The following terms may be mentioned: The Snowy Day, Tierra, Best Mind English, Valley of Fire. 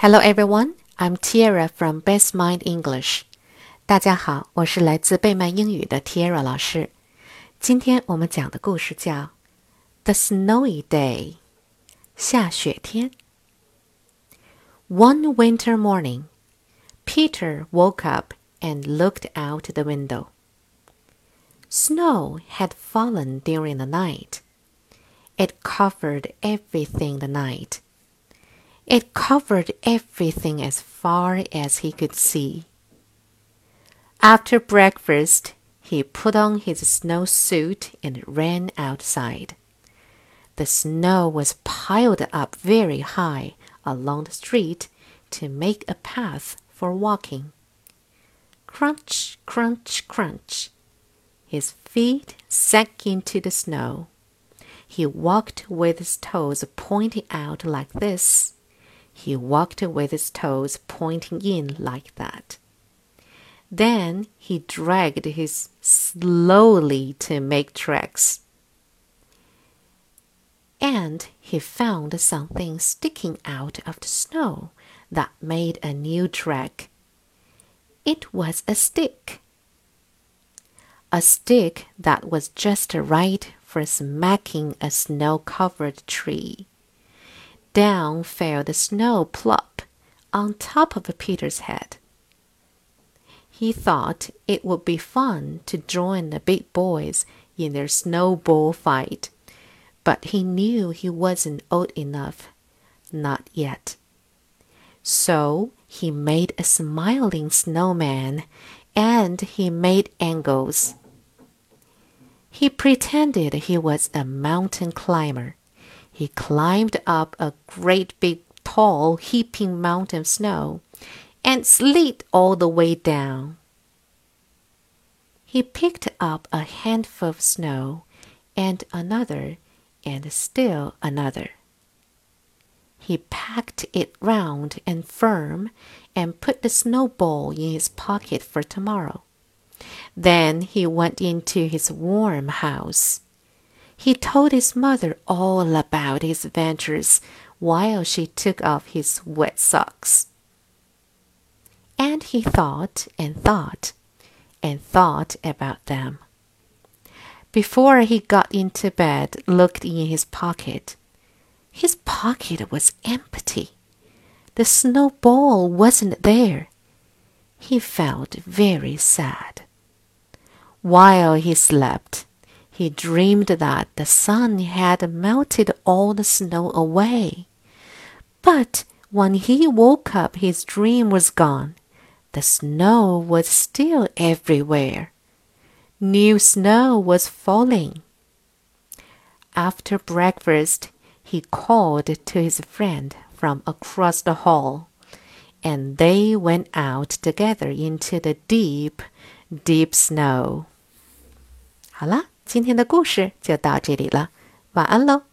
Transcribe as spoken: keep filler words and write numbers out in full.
Hello everyone, I'm Tierra from Best Mind English. 大家好，我是来自贝曼英语的 Tierra 老师。今天我们讲的故事叫《The Snowy Day》，下雪天。One winter morning, Peter woke up and looked out the window. Snow had fallen during the night. It covered everything the night.It covered everything as far as he could see. After breakfast, he put on his snowsuit and ran outside. The snow was piled up very high along the street to make a path for walking. Crunch, crunch, crunch. His feet sank into the snow. He walked with his toes pointing out like this.He walked with his toes pointing in like that. Then he dragged his slowly to make tracks. And he found something sticking out of the snow that made a new track. It was a stick. A stick that was just right for smacking a snow-covered tree.Down fell the snow plop on top of Peter's head. He thought it would be fun to join the big boys in their snowball fight, but he knew he wasn't old enough, not yet. So he made a smiling snowman, and he made angles. He pretended he was a mountain climber.He climbed up a great big tall heaping mountain of snow and slid all the way down. He picked up a handful of snow and another and still another. He packed it round and firm and put the snowball in his pocket for tomorrow. Then he went into his warm house.He told his mother all about his adventures while she took off his wet socks. And he thought and thought and thought about them. Before he got into bed, looked in his pocket. His pocket was empty. The snowball wasn't there. He felt very sad. While he slept,He dreamed that the sun had melted all the snow away. But when he woke up, his dream was gone. The snow was still everywhere. New snow was falling. After breakfast, he called to his friend from across the hall, and they went out together into the deep, deep snow. 好了。今天的故事就到这里了，晚安喽。